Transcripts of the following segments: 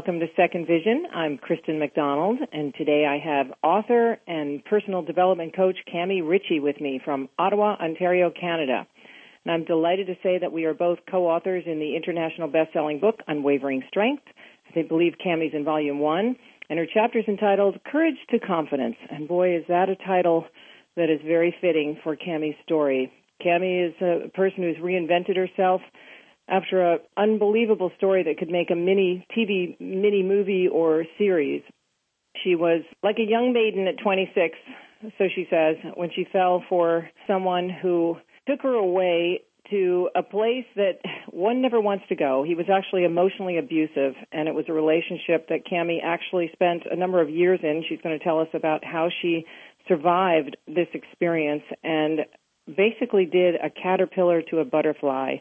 Welcome to Second Vision. I'm Kristen McDonald, and today I have author and personal development coach Cami Ritchie with me from Ottawa, Ontario, Canada. And I'm delighted to say that we are both co-authors in the international best-selling book, Unwavering Strength. I believe Cami's in Volume 1, and her chapter is entitled Courage to Confidence. And boy, is that a title that is very fitting for Cami's story. Cami is a person who's reinvented herself after an unbelievable story that could make a mini-movie or series. She was like a young maiden at 26, so she says, when she fell for someone who took her away to a place that one never wants to go. He was actually emotionally abusive, and it was a relationship that Cami actually spent a number of years in. She's going to tell us about how she survived this experience and basically did a caterpillar to a butterfly,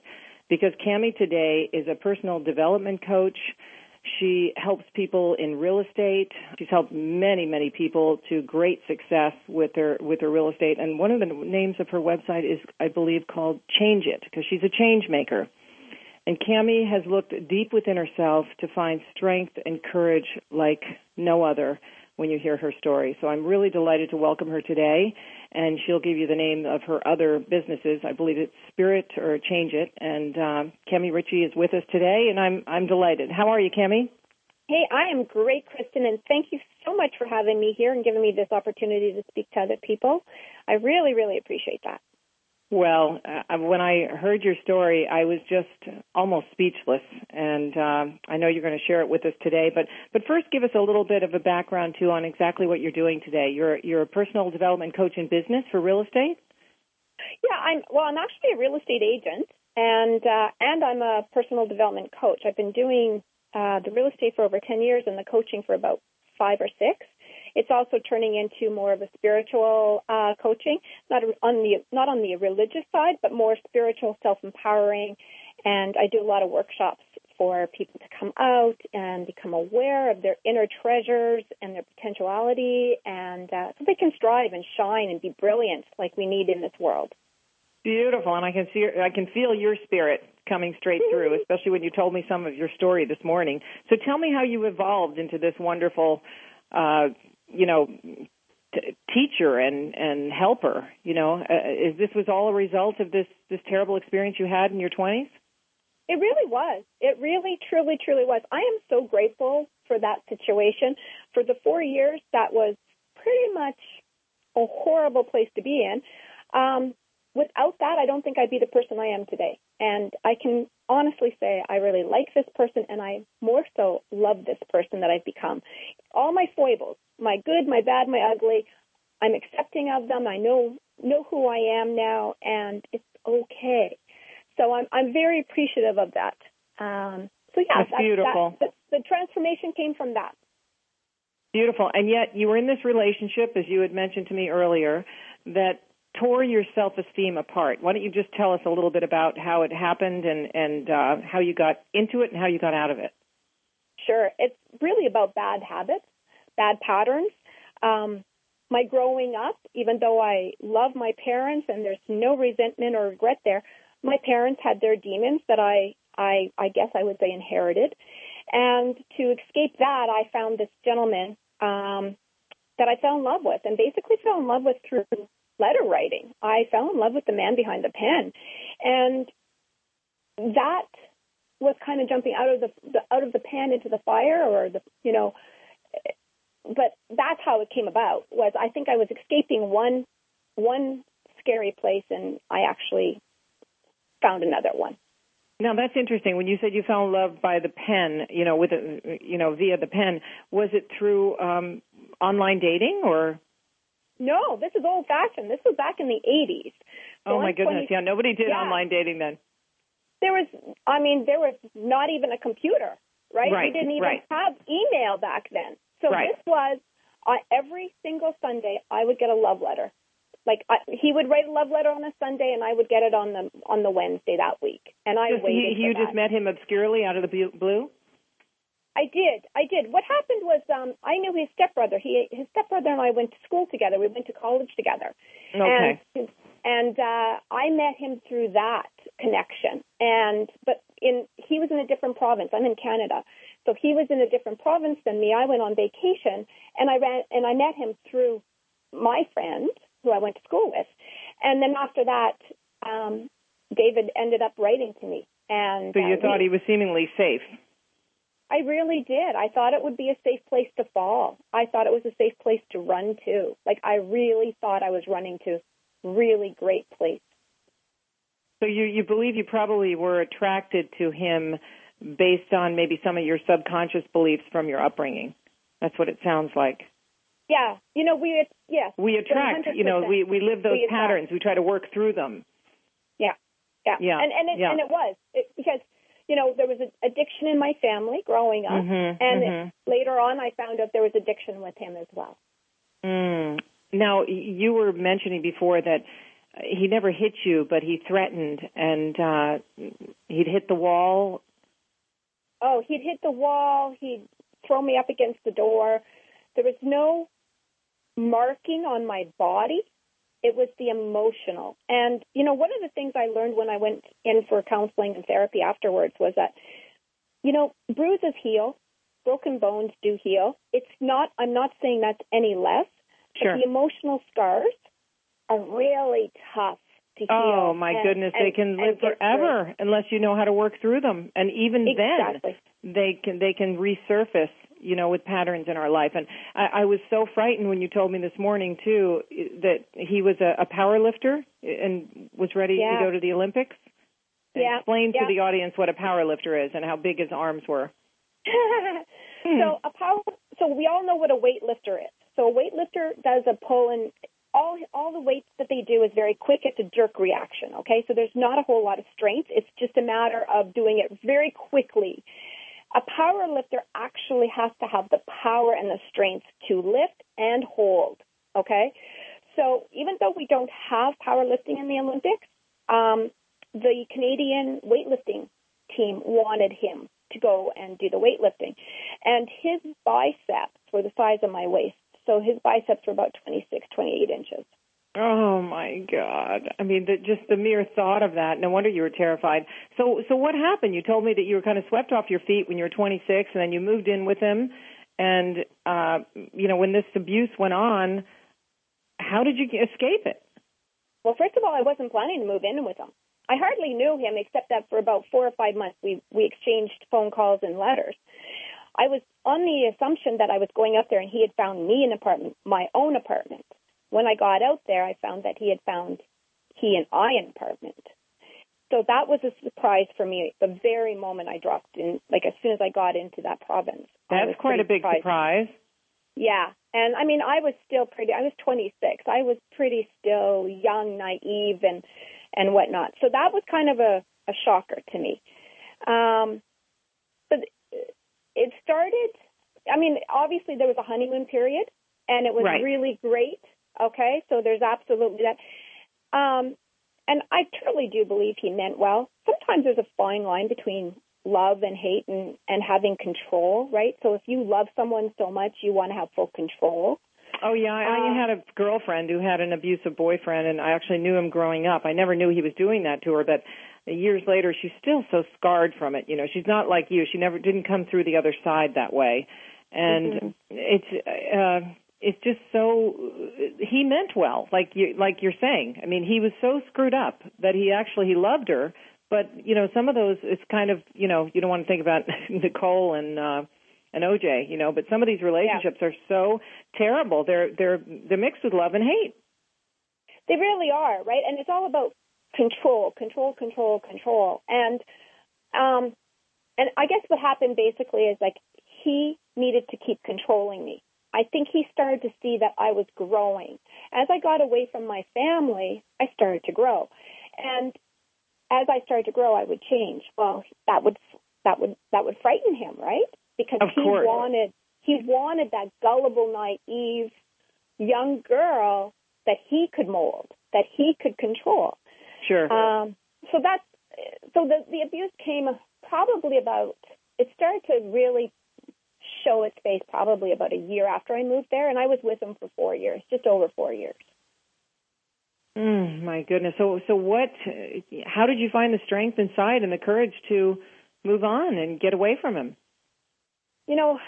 because Cami today is a personal development coach. She helps people in real estate. She's helped many, many people to great success with her real estate. And one of the names of her website is, I believe, called Change It, because she's a change maker. And Cami has looked deep within herself to find strength and courage like no other when you hear her story. So I'm really delighted to welcome her today, and she'll give you the name of her other businesses. I believe it's Spirit or Change It, and Cami Ritchie is with us today, and I'm delighted. How are you, Cami? Hey, I am great, Kristen, and thank you so much for having me here and giving me this opportunity to speak to other people. I really, really appreciate that. Well, when I heard your story, I was just almost speechless, and I know you're going to share it with us today. But first, give us a little bit of a background, too, on exactly what you're doing today. You're a personal development coach in business for real estate? Yeah, I'm actually a real estate agent, and I'm a personal development coach. I've been doing the real estate for over 10 years and the coaching for about 5 or 6. It's also turning into more of a spiritual coaching, not on the religious side, but more spiritual, self-empowering. And I do a lot of workshops for people to come out and become aware of their inner treasures and their potentiality, and so they can strive and shine and be brilliant like we need in this world. Beautiful, and I can feel your spirit coming straight through, especially when you told me some of your story this morning. So tell me how you evolved into this wonderful teacher and helper. Is this was all a result of this terrible experience you had in your 20s? It really was. It really, truly, truly was. I am so grateful for that situation. For the 4 years, that was pretty much a horrible place to be in. Without that, I don't think I'd be the person I am today. And I can honestly say I really like this person, and I more so love this person that I've become. All my foibles, my good, my bad, my ugly, I'm accepting of them. I know who I am now, and it's okay. So I'm very appreciative of that. That's beautiful. The transformation came from that. Beautiful. And yet you were in this relationship, as you had mentioned to me earlier, that tore your self-esteem apart. Why don't you just tell us a little bit about how it happened and how you got into it and how you got out of it? Sure. It's really about bad habits, bad patterns. My growing up, even though I love my parents and there's no resentment or regret there, my parents had their demons that I guess I would say inherited. And to escape that, I found this gentleman that I fell in love with, and basically fell in love with through letter writing. I fell in love with the man behind the pen, and that was kind of jumping out of the pan into the fire, But that's how it came about. Was I think I was escaping one scary place, and I actually found another one. Now that's interesting. When you said you fell in love by the pen, via the pen, was it through online dating or? No, this is old-fashioned. This was back in the 80s. So oh, my goodness. Yeah, nobody did online dating then. There was not even a computer, right? Right. We didn't even have email back then. So this was every single Sunday I would get a love letter. Like, he would write a love letter on a Sunday, and I would get it on the Wednesday that week. And I waited for that. You just met him obscurely out of the blue? I did. What happened was I knew his stepbrother. His stepbrother and I went to school together. We went to college together. Okay. And I met him through that connection. But he was in a different province. I'm in Canada. So he was in a different province than me. I went on vacation, and I met him through my friend who I went to school with. And then after that, David ended up writing to me. And so you thought he was seemingly safe. I really did. I thought it would be a safe place to fall. I thought it was a safe place to run to. Like, I really thought I was running to really great place. So you believe you probably were attracted to him based on maybe some of your subconscious beliefs from your upbringing. That's what it sounds like. Yeah. You know, we attract, 100%. You know, we live those patterns. We try to work through them. Yeah. Yeah. Yeah. And it was because, you know, there was an addiction in my family growing up. Mm-hmm, and later on, I found out there was addiction with him as well. Mm. Now, you were mentioning before that he never hit you, but he threatened, and he'd hit the wall. Oh, he'd hit the wall. He'd throw me up against the door. There was no marking on my body. It was the emotional. And, you know, one of the things I learned when I went in for counseling and therapy afterwards was that, you know, bruises heal. Broken bones do heal. It's not, I'm not saying that's any less. Sure. But the emotional scars are really tough to heal. Oh, my goodness. They can live forever unless you know how to work through them. And even then, they can resurface, you know, with patterns in our life. And I was so frightened when you told me this morning, too, that he was a power lifter and was ready to go to the Olympics. Yeah. Explain to the audience what a power lifter is and how big his arms were. So we all know what a weightlifter is. So a weightlifter does a pull, and all the weights that they do is very quick. It's a jerk reaction, okay? So there's not a whole lot of strength. It's just a matter of doing it very quickly. A power lifter actually has to have the power and the strength to lift and hold, okay? So even though we don't have powerlifting in the Olympics, the Canadian weightlifting team wanted him to go and do the weightlifting. And his biceps were the size of my waist. So his biceps were about 26, 28 inches. Oh, my God. I mean, just the mere thought of that. No wonder you were terrified. So what happened? You told me that you were kind of swept off your feet when you were 26, and then you moved in with him. And, you know, when this abuse went on, how did you escape it? Well, first of all, I wasn't planning to move in with him. I hardly knew him except that for about 4 or 5 months we exchanged phone calls and letters. I was on the assumption that I was going up there and he had found me an apartment, my own apartment. When I got out there, I found that he had found an apartment. So that was a surprise for me the very moment I dropped in, like as soon as I got into that province. That's quite a big surprise. Yeah. And I mean, I was 26. I was pretty still young, naive, and whatnot. So that was kind of a shocker to me. But it started, I mean, obviously there was a honeymoon period, and it was really great, okay? So there's absolutely that. And I truly do believe he meant well. Sometimes there's a fine line between love and hate and having control, right? So if you love someone so much, you want to have full control. Oh, yeah. I had a girlfriend who had an abusive boyfriend, and I actually knew him growing up. I never knew he was doing that to her, but years later, she's still so scarred from it. You know, she's not like you. She never didn't come through the other side that way. And it's just so he meant well, like you're saying. I mean, he was so screwed up that he loved her. But, you know, some of those, it's kind of, you know, you don't want to think about Nicole and OJ, you know, but some of these relationships are so terrible. They're mixed with love and hate. They really are, right? And it's all about control. And I guess what happened basically is like he needed to keep controlling me. I think he started to see that I was growing. As I got away from my family, I started to grow. And as I started to grow, I would change. Well, that would frighten him, right? Because he wanted that gullible, naive, young girl that he could mold, that he could control. Sure. So the abuse came probably about, it started to really show its face probably about a year after I moved there, and I was with him for 4 years, just over 4 years. My goodness. So what? How did you find the strength inside and the courage to move on and get away from him? you know,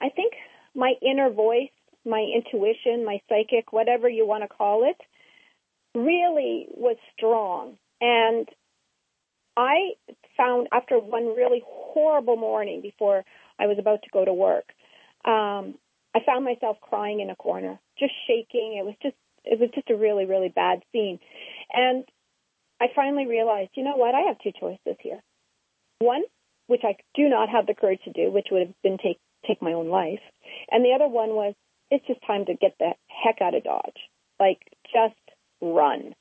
I think my inner voice, my intuition, my psychic, whatever you want to call it, really was strong. And I found after one really horrible morning before I was about to go to work, I found myself crying in a corner, just shaking. It was just a really, really bad scene. And I finally realized, you know what, I have two choices here. One, which I do not have the courage to do, which would have been take my own life. And the other one was, it's just time to get the heck out of Dodge. Like, just run.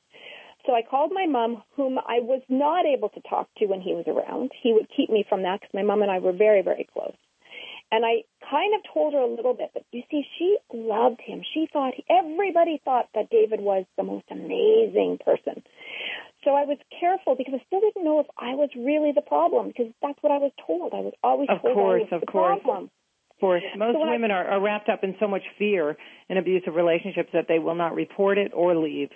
So I called my mom, whom I was not able to talk to when he was around. He would keep me from that because my mom and I were very, very close. And I kind of told her a little bit, but you see, she loved him. Everybody thought that David was the most amazing person. So I was careful because I still didn't know if I was really the problem, because that's what I was told. I was always told I was the problem. Of course. Most women are wrapped up in so much fear in abusive relationships that they will not report it or leave.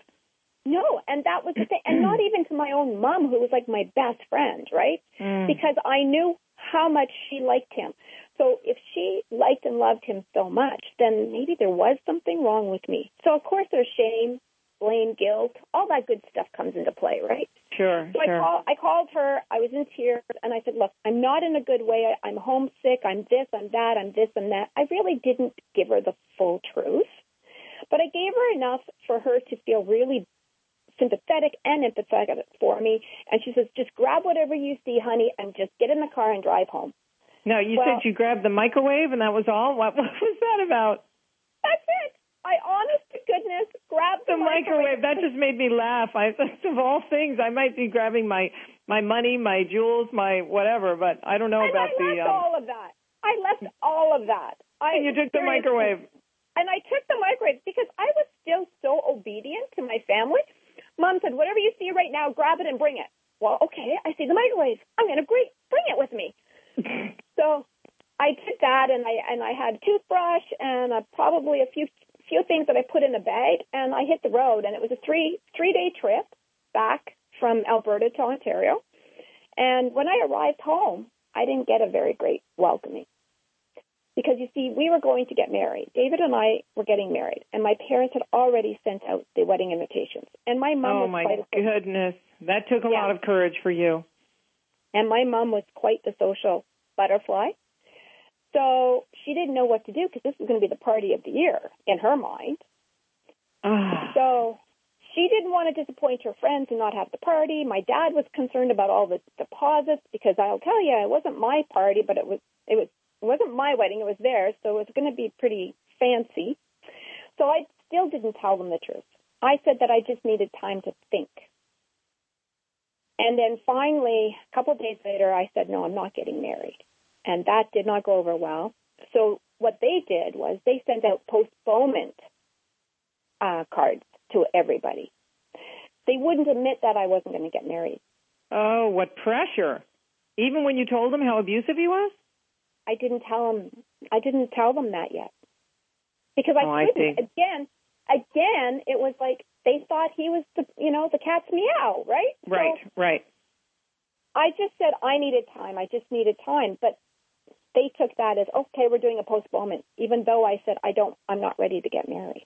No, and that was the thing, and not even to my own mom, who was like my best friend, right? Mm. Because I knew how much she liked him. So if she liked and loved him so much, then maybe there was something wrong with me. So, of course, there's shame, blame, guilt, all that good stuff comes into play, right? Sure, so sure. I called her. I was in tears, and I said, look, I'm not in a good way. I'm homesick. I'm this, I'm that, I'm this, I'm that. I really didn't give her the full truth, but I gave her enough for her to feel really sympathetic and empathetic for me. And she says, just grab whatever you see, honey, and just get in the car and drive home. No, you said you grabbed the microwave and that was all? What was that about? That's it. I, honest to goodness, grabbed the microwave. That just made me laugh. Of all things, I might be grabbing my money, my jewels, my whatever, but I don't know about the... I left all of that. And you took the microwave. And I took the microwave because I was still so obedient to my family. Mom said, whatever you see right now, grab it and bring it. Well, okay, I see the microwave. I'm going to bring it with me. So I took that, and I had a toothbrush and probably a few things that I put in a bag, and I hit the road. And it was a three-day trip back from Alberta to Ontario. And when I arrived home, I didn't get a very great welcoming. Because, you see, we were going to get married. David and I were getting married, and my parents had already sent out the wedding invitations. And my mom was quite... Oh, my goodness. That took a lot of courage for you. And my mom was quite the social butterfly. So she didn't know what to do because this was going to be the party of the year in her mind. So she didn't want to disappoint her friends and not have the party. My dad was concerned about all the deposits because I'll tell you, it wasn't my party, but it wasn't my wedding, it was theirs, so it was going to be pretty fancy. So I still didn't tell them the truth. I said that I just needed time to think. And then finally, a couple of days later, I said, no, I'm not getting married. And that did not go over well. So what they did was they sent out postponement cards to everybody. They wouldn't admit that I wasn't going to get married. Oh, what pressure. Even when you told them how abusive he was? I didn't tell them that yet because I couldn't. Again, it was like they thought he was, the cat's meow, right? Right, so right. I just said I just needed time, but they took that as okay, we're doing a postponement, even though I said I'm not ready to get married.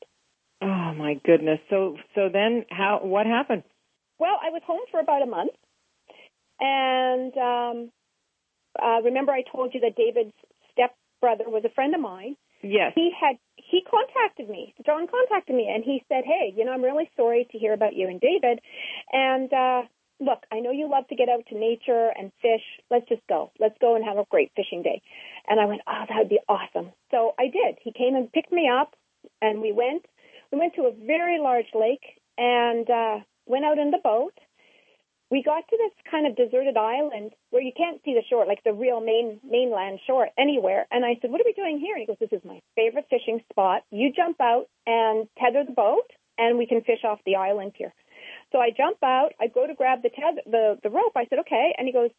Oh my goodness! So then, what happened? Well, I was home for about a month, and. Remember I told you that David's stepbrother was a friend of mine? Yes. He contacted me. John contacted me, and he said, hey, I'm really sorry to hear about you and David. And look, I know you love to get out to nature and fish. Let's just go. Let's go and have a great fishing day. And I went, oh, that would be awesome. So I did. He came and picked me up, and we went. We went to a very large lake and went out in the boat. We got to this kind of deserted island where you can't see the shore, like the real mainland shore anywhere. And I said, what are we doing here? And he goes, this is my favorite fishing spot. You jump out and tether the boat, and we can fish off the island here. So I jump out. I go to grab the rope. I said, okay. And he goes,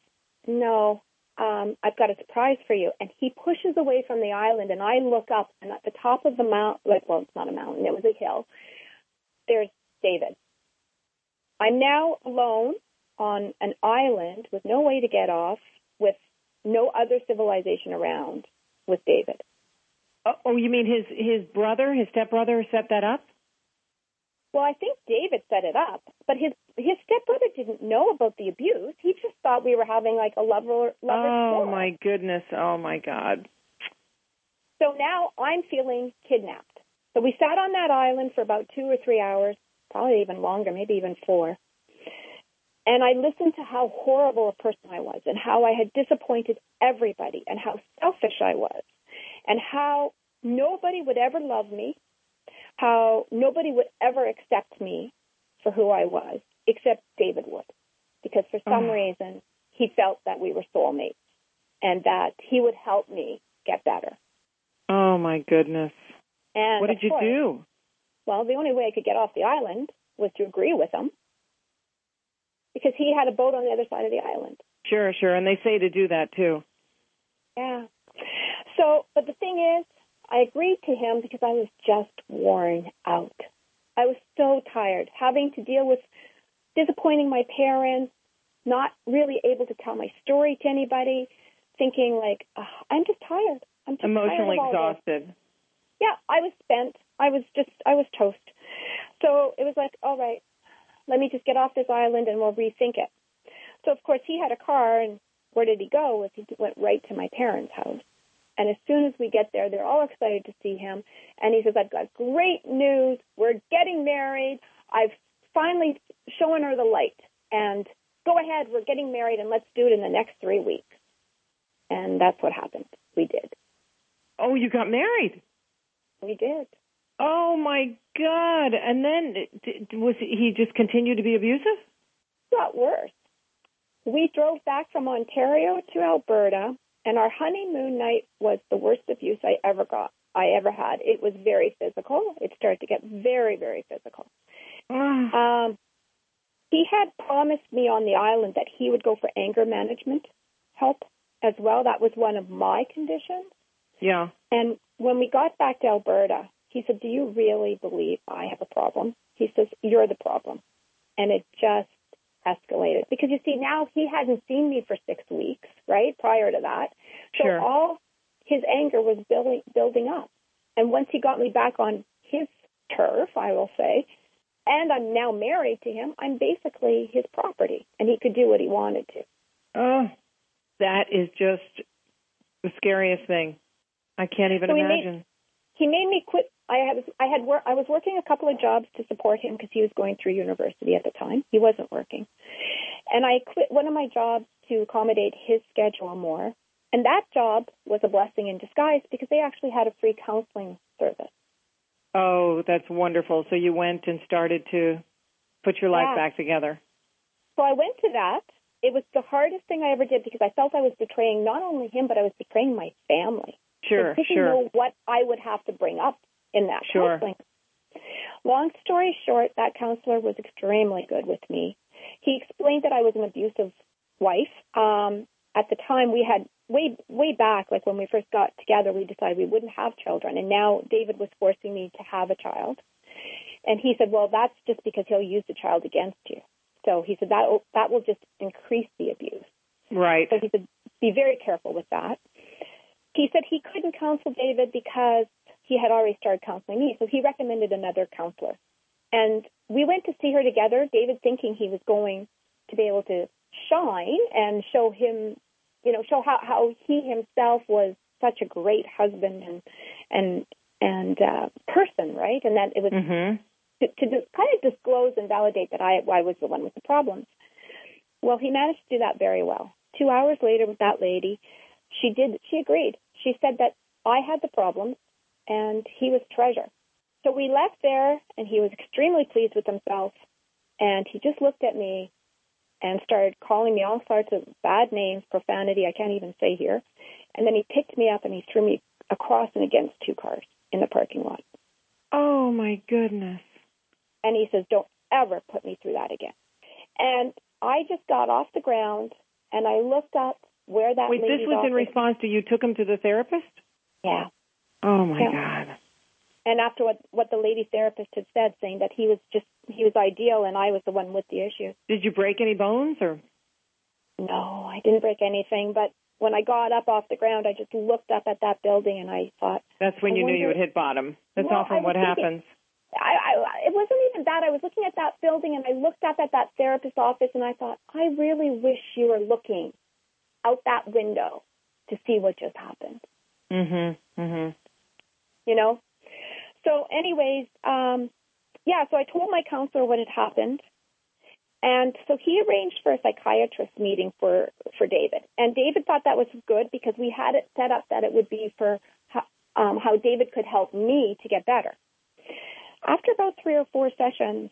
no, I've got a surprise for you. And he pushes away from the island, and I look up, and at the top of the mountain, it's not a mountain. It was a hill. There's David. I'm now alone. On an island with no way to get off, with no other civilization around, with David. Oh, you mean his brother, his stepbrother set that up? Well, I think David set it up, but his stepbrother didn't know about the abuse. He just thought we were having like a lover Oh, story. My goodness. Oh, my God. So now I'm feeling kidnapped. So we sat on that island for about 2 or 3 hours, probably even longer, maybe even 4. And I listened to how horrible a person I was and how I had disappointed everybody and how selfish I was and how nobody would ever love me, how nobody would ever accept me for who I was except David Wood, because for some reason he felt that we were soulmates and that he would help me get better. Oh, my goodness. And what did you do? Well, the only way I could get off the island was to agree with him, because he had a boat on the other side of the island. Sure, sure. And they say to do that, too. Yeah. So, but the thing is, I agreed to him because I was just worn out. I was so tired, having to deal with disappointing my parents, not really able to tell my story to anybody, thinking like, I'm just tired. I'm just emotionally tired of all exhausted. This. Yeah, I was spent. I was toast. So it was like, all right, let me just get off this island and we'll rethink it. So, of course, he had a car, and where did he go? He went right to my parents' house. And as soon as we get there, they're all excited to see him. And he says, I've got great news. We're getting married. I've finally shown her the light. And go ahead, we're getting married, and let's do it in the next 3 weeks. And that's what happened. We did. Oh, you got married? We did. Oh, my God. And then was he just continued to be abusive? It got worse. We drove back from Ontario to Alberta, and our honeymoon night was the worst abuse I ever had. It was very physical. It started to get very, very physical. He had promised me on the island that he would go for anger management help as well. That was one of my conditions. Yeah. And when we got back to Alberta, he said, do you really believe I have a problem? He says, you're the problem. And it just escalated. Because, you see, now he hadn't seen me for 6 weeks, right, prior to that. So sure. All his anger was building up. And once he got me back on his turf, I will say, and I'm now married to him, I'm basically his property, and he could do what he wanted to. Oh, that is just the scariest thing. I can't even imagine. He made me quit. I was working a couple of jobs to support him because he was going through university at the time. He wasn't working. And I quit one of my jobs to accommodate his schedule more. And that job was a blessing in disguise because they actually had a free counseling service. Oh, that's wonderful. So you went and started to put your life back together. So I went to that. It was the hardest thing I ever did because I felt I was betraying not only him, but I was betraying my family. Sure, so sure. Know what I would have to bring up in that counseling. Long story short, that counselor was extremely good with me. He explained that I was an abusive wife. At the time, we had way back, like when we first got together, we decided we wouldn't have children, and now David was forcing me to have a child. And he said, well, that's just because he'll use the child against you. So he said, that will just increase the abuse. Right. So he said, be very careful with that. He said he couldn't counsel David because he had already started counseling me, so he recommended another counselor. And we went to see her together, David thinking he was going to be able to shine and show him, you know, show how he himself was such a great husband and person, right? And that it was to kind of disclose and validate that I was the one with the problems. Well, he managed to do that very well. 2 hours later with that lady, she agreed. She said that I had the problems and he was treasure. So we left there and he was extremely pleased with himself. And he just looked at me and started calling me all sorts of bad names, profanity, I can't even say here. And then he picked me up and he threw me across and against 2 cars in the parking lot. Oh, my goodness. And he says, don't ever put me through that again. And I just got off the ground and I looked up where that Wait, this was in response to you took him to the therapist? Yeah. Oh, my God. And after what the lady therapist had said, saying that he was ideal and I was the one with the issue. Did you break any bones? No, I didn't break anything, but when I got up off the ground, I just looked up at that building and I thought. That's when you knew you would hit bottom. That's often what happens. It wasn't even that. I was looking at that building and I looked up at that therapist's office and I thought, I really wish you were looking out that window to see what just happened. Mm-hmm. Mm-hmm. You know? So anyways, so I told my counselor what had happened. And so he arranged for a psychiatrist meeting for David. And David thought that was good because we had it set up that it would be for how David could help me to get better. After about 3 or 4 sessions,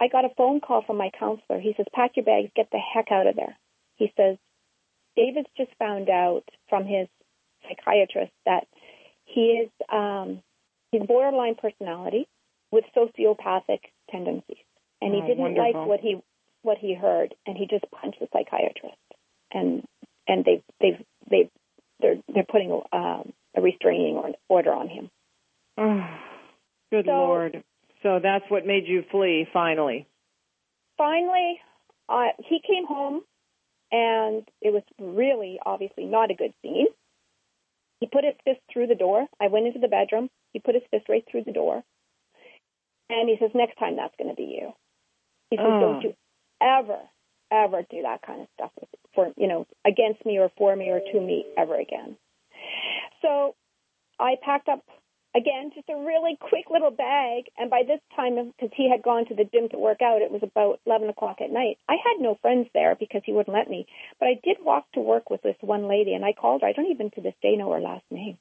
I got a phone call from my counselor. He says, pack your bags, get the heck out of there. He says, David's just found out from his psychiatrist that he is he's borderline personality with sociopathic tendencies. And he didn't like what he heard, and he just punched the psychiatrist. And they're putting a restraining order on him. Good Lord. So that's what made you flee, finally. Finally, he came home, and it was really, obviously, not a good scene. He put his fist through the door. I went into the bedroom. He put his fist right through the door. And he says, next time, that's going to be you. He says, don't you ever, ever do that kind of stuff against me or for me or to me ever again. So I packed up, again, just a really quick little bag. And by this time, because he had gone to the gym to work out, it was about 11 o'clock at night. I had no friends there because he wouldn't let me. But I did walk to work with this one lady, and I called her. I don't even to this day know her last name.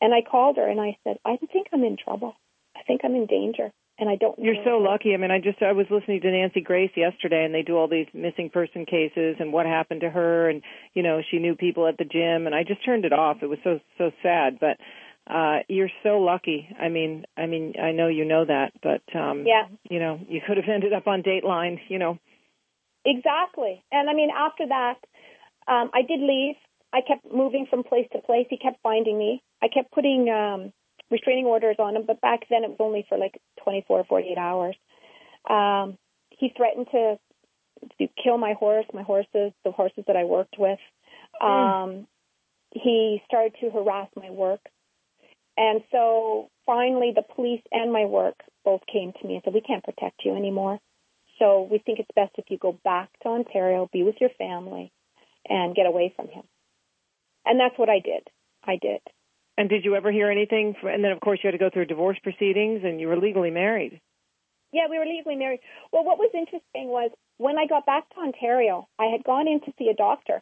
And I called her, and I said, I think I'm in trouble. I think I'm in danger. And I don't know. You're so lucky. I mean, I was listening to Nancy Grace yesterday, and they do all these missing person cases and what happened to her, and she knew people at the gym, and I just turned it off. It was so sad, but you're so lucky. I mean, I know you know that, but you could have ended up on Dateline, Exactly. And I mean, after that, I did leave. I kept moving from place to place. He kept finding me. I kept putting restraining orders on him, but back then it was only for like 24 or 48 hours. He threatened to kill my horse, the horses that I worked with. He started to harass my work. And so finally the police and my work both came to me and said, we can't protect you anymore. So we think it's best if you go back to Ontario, be with your family, and get away from him. And that's what I did. And did you ever hear anything? And then, of course, you had to go through divorce proceedings, and you were legally married. Yeah, we were legally married. Well, what was interesting was when I got back to Ontario, I had gone in to see a doctor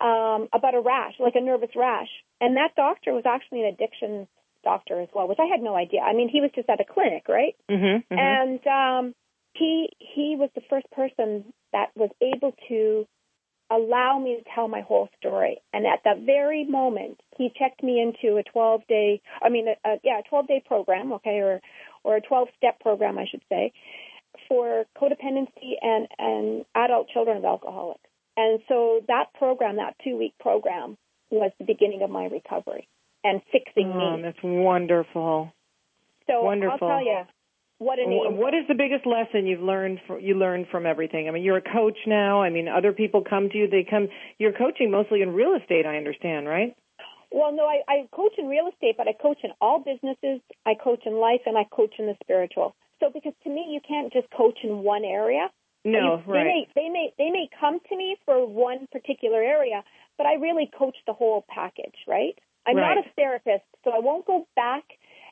about a rash, like a nervous rash. And that doctor was actually an addiction doctor as well, which I had no idea. I mean, he was just at a clinic, right? Mm-hmm, mm-hmm. And he was the first person that was able to allow me to tell my whole story. And at that very moment, he checked me into a 12-day program, or a 12-step program, I should say, for codependency and adult children of alcoholics. And so that program, that 2-week program, was the beginning of my recovery and fixing me. That's wonderful. So wonderful. I'll tell you. What is the biggest lesson you learned from everything? I mean, you're a coach now. I mean, other people come to you. You're coaching mostly in real estate, I understand, right? Well, no, I coach in real estate, but I coach in all businesses. I coach in life, and I coach in the spiritual. So because to me, you can't just coach in one area. No, right. They may come to me for one particular area, but I really coach the whole package, right? I'm not a therapist, so I won't go back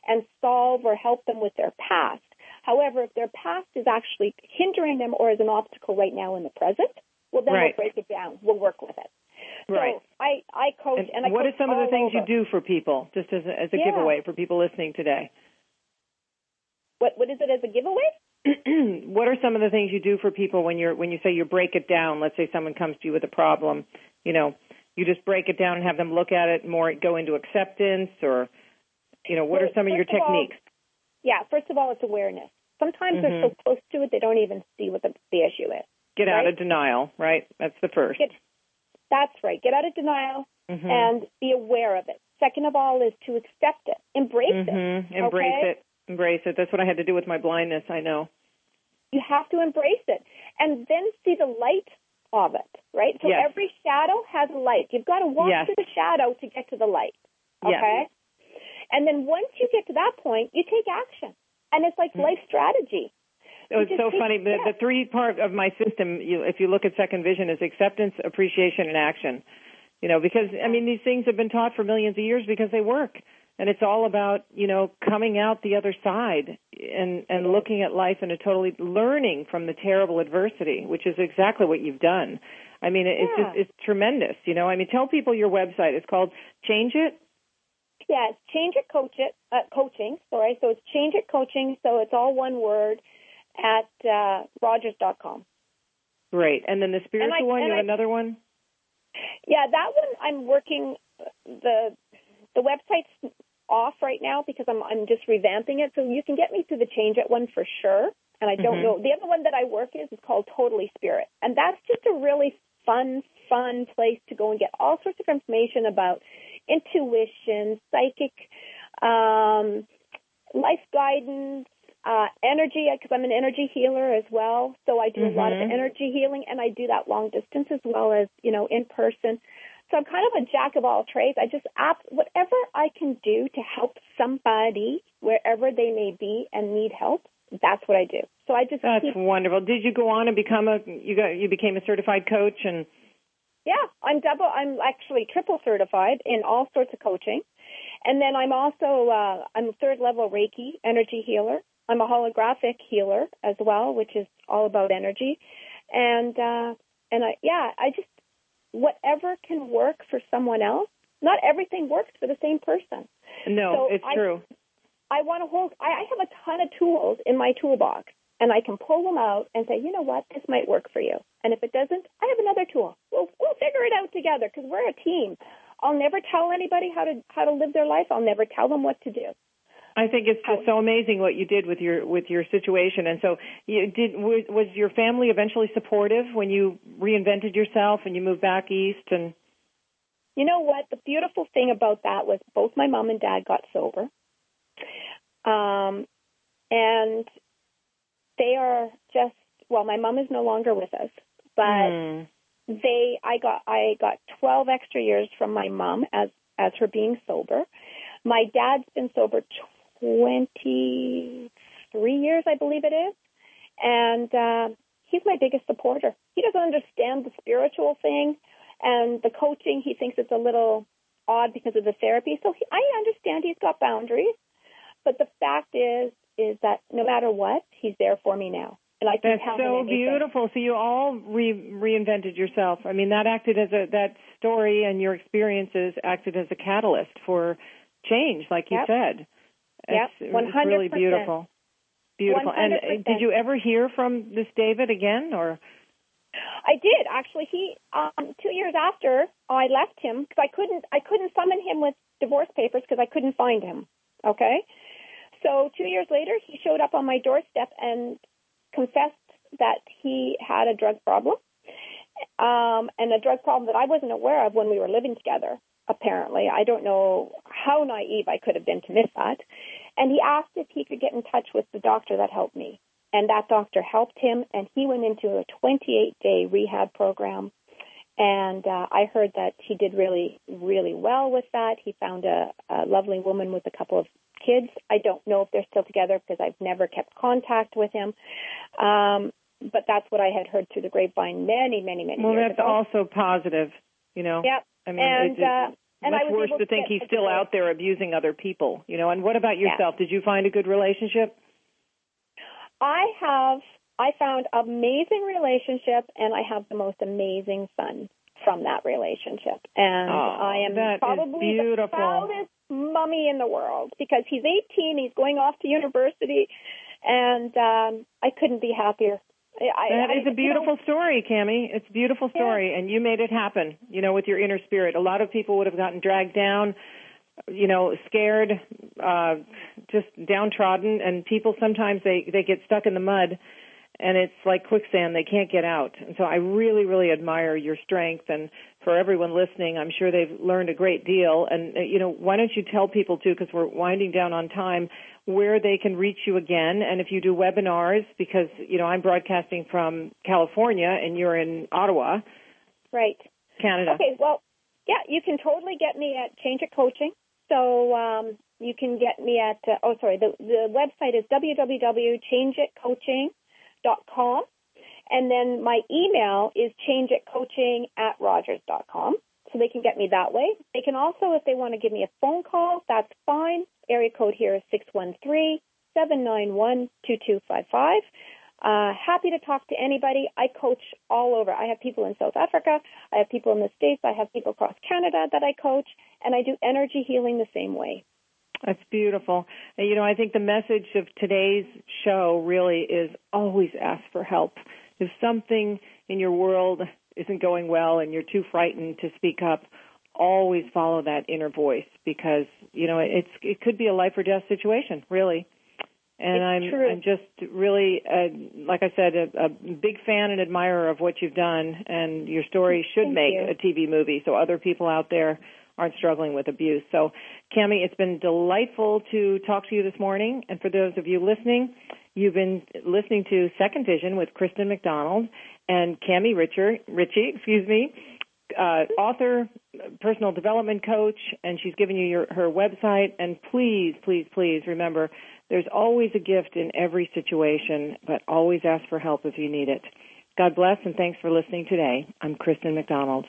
and solve or help them with their past. However, if their past is actually hindering them or is an obstacle right now in the present, well, then we'll break it down. We'll work with it. Right. So I coach, and I coach. What are some of the things you do for people, just as a giveaway for people listening today? What is it as a giveaway? What are some of the things you do for people when you say you break it down? Let's say someone comes to you with a problem. You just break it down and have them look at it more, go into acceptance, or what are some of your techniques? First of all, it's awareness. Sometimes they're so close to it, they don't even see what the issue is. Get out of denial, right? That's the first. That's right. Get out of denial and be aware of it. Second of all is to accept it. Embrace it. Embrace it. That's what I had to do with my blindness, I know. You have to embrace it and then see the light of it. right? So yes. Every shadow has a light. You've got to walk yes. through the shadow to get to the light, okay? Yes. And then once you get to that point, you take action. And it's like life strategy. It was so funny. The three-part of my system, if you look at Second Vision, is acceptance, appreciation, and action. You know, because, I mean, these things have been taught for millions of years because they work. And it's all about, you know, coming out the other side and looking at life in a totally learning from the terrible adversity, which is exactly what you've done. I mean, it's tremendous, you know. I mean, tell people your website. It's called Change It. Yes, Change It Coaching. Sorry, so it's Change It Coaching. So it's all one word at Rogers.com. Great. And then the spiritual one, you have another one? Yeah, that one I'm working, the website's off right now because I'm just revamping it. So you can get me to the Change It one for sure. And I don't know. The other one that I work is called Totally Spirit. And that's just a really fun place to go and get all sorts of information about intuition, psychic, life guidance, energy, because I'm an energy healer as well. So I do a lot of energy healing, and I do that long distance as well as, you know, in person. So I'm kind of a jack of all trades. I just whatever I can do to help somebody wherever they may be and need help, that's what I do. So I just That's wonderful. Did you go on and become you became a certified coach and Yeah, I'm actually triple certified in all sorts of coaching. And then I'm also I'm a third level Reiki energy healer. I'm a holographic healer as well, which is all about energy. And I just whatever can work for someone else. Not everything works for the same person. No, so it's true. I have a ton of tools in my toolbox, and I can pull them out and say, you know what, this might work for you. And if it doesn't, I have another tool. We'll figure it out together because we're a team. I'll never tell anybody how to live their life. I'll never tell them what to do. I think it's just so amazing what you did with your situation. And so, was your family eventually supportive when you reinvented yourself and you moved back east? And you know what? The beautiful thing about that was both my mom and dad got sober, and they are just my mom is no longer with us, but I got 12 extra years from my mom as her being sober. My dad's been sober 23 years, I believe it is, and he's my biggest supporter. He doesn't understand the spiritual thing and the coaching. He thinks it's a little odd because of the therapy. So I understand he's got boundaries, but the fact is that no matter what, he's there for me now. And I can tell him anything. That's so beautiful. So you all reinvented yourself. I mean, that story and your experiences acted as a catalyst for change, like you said. It's 100%. Really beautiful. Beautiful. 100%. And did you ever hear from this David again? Or I did, actually. He 2 years after I left him, because I couldn't summon him with divorce papers because I couldn't find him. Okay? So 2 years later, he showed up on my doorstep and confessed that he had a drug problem, and a drug problem that I wasn't aware of when we were living together, apparently. I don't know how naive I could have been to miss that. And he asked if he could get in touch with the doctor that helped me. And that doctor helped him, and he went into a 28-day rehab program. And I heard that he did really, really well with that. He found a lovely woman with a couple of kids. I don't know if they're still together because I've never kept contact with him. But that's what I had heard through the grapevine many years ago. Well, that's also positive, you know. Yep. I mean, it's much worse to think he's still out there abusing other people, you know. And what about yourself? Yeah. Did you find a good relationship? I found amazing relationship, and I have the most amazing son from that relationship. And I am probably the proudest mommy in the world because he's 18, he's going off to university, and I couldn't be happier. That is a beautiful story, Cami. It's a beautiful story, and you made it happen, you know, with your inner spirit. A lot of people would have gotten dragged down, you know, scared, just downtrodden, and people sometimes they get stuck in the mud. And it's like quicksand, they can't get out. And so I really, really admire your strength. And for everyone listening, I'm sure they've learned a great deal. And, you know, why don't you tell people, too, because we're winding down on time, where they can reach you again. And if you do webinars, because, you know, I'm broadcasting from California and you're in Ottawa. Right. Canada. Okay, well, yeah, you can totally get me at Change It Coaching. So you can get me at, the website is www.changeitcoaching.com. And then my email is changeitcoaching@rogers.com. So they can get me that way. They can also, if they want to give me a phone call, that's fine. Area code here is 613-791-2255. Happy to talk to anybody. I coach all over. I have people in South Africa. I have people in the States. I have people across Canada that I coach. And I do energy healing the same way. That's beautiful. You know, I think the message of today's show really is always ask for help. If something in your world isn't going well and you're too frightened to speak up, always follow that inner voice because, you know, it could be a life or death situation, really. And I'm just really, like I said, a big fan and admirer of what you've done, and your story should a TV movie so other people out there aren't struggling with abuse. So, Cami, it's been delightful to talk to you this morning. And for those of you listening, you've been listening to Second Vision with Kristen McDonald and Cami Ritchie, author, personal development coach, and she's given you her website. And please, please, please remember, there's always a gift in every situation, but always ask for help if you need it. God bless, and thanks for listening today. I'm Kristen McDonald.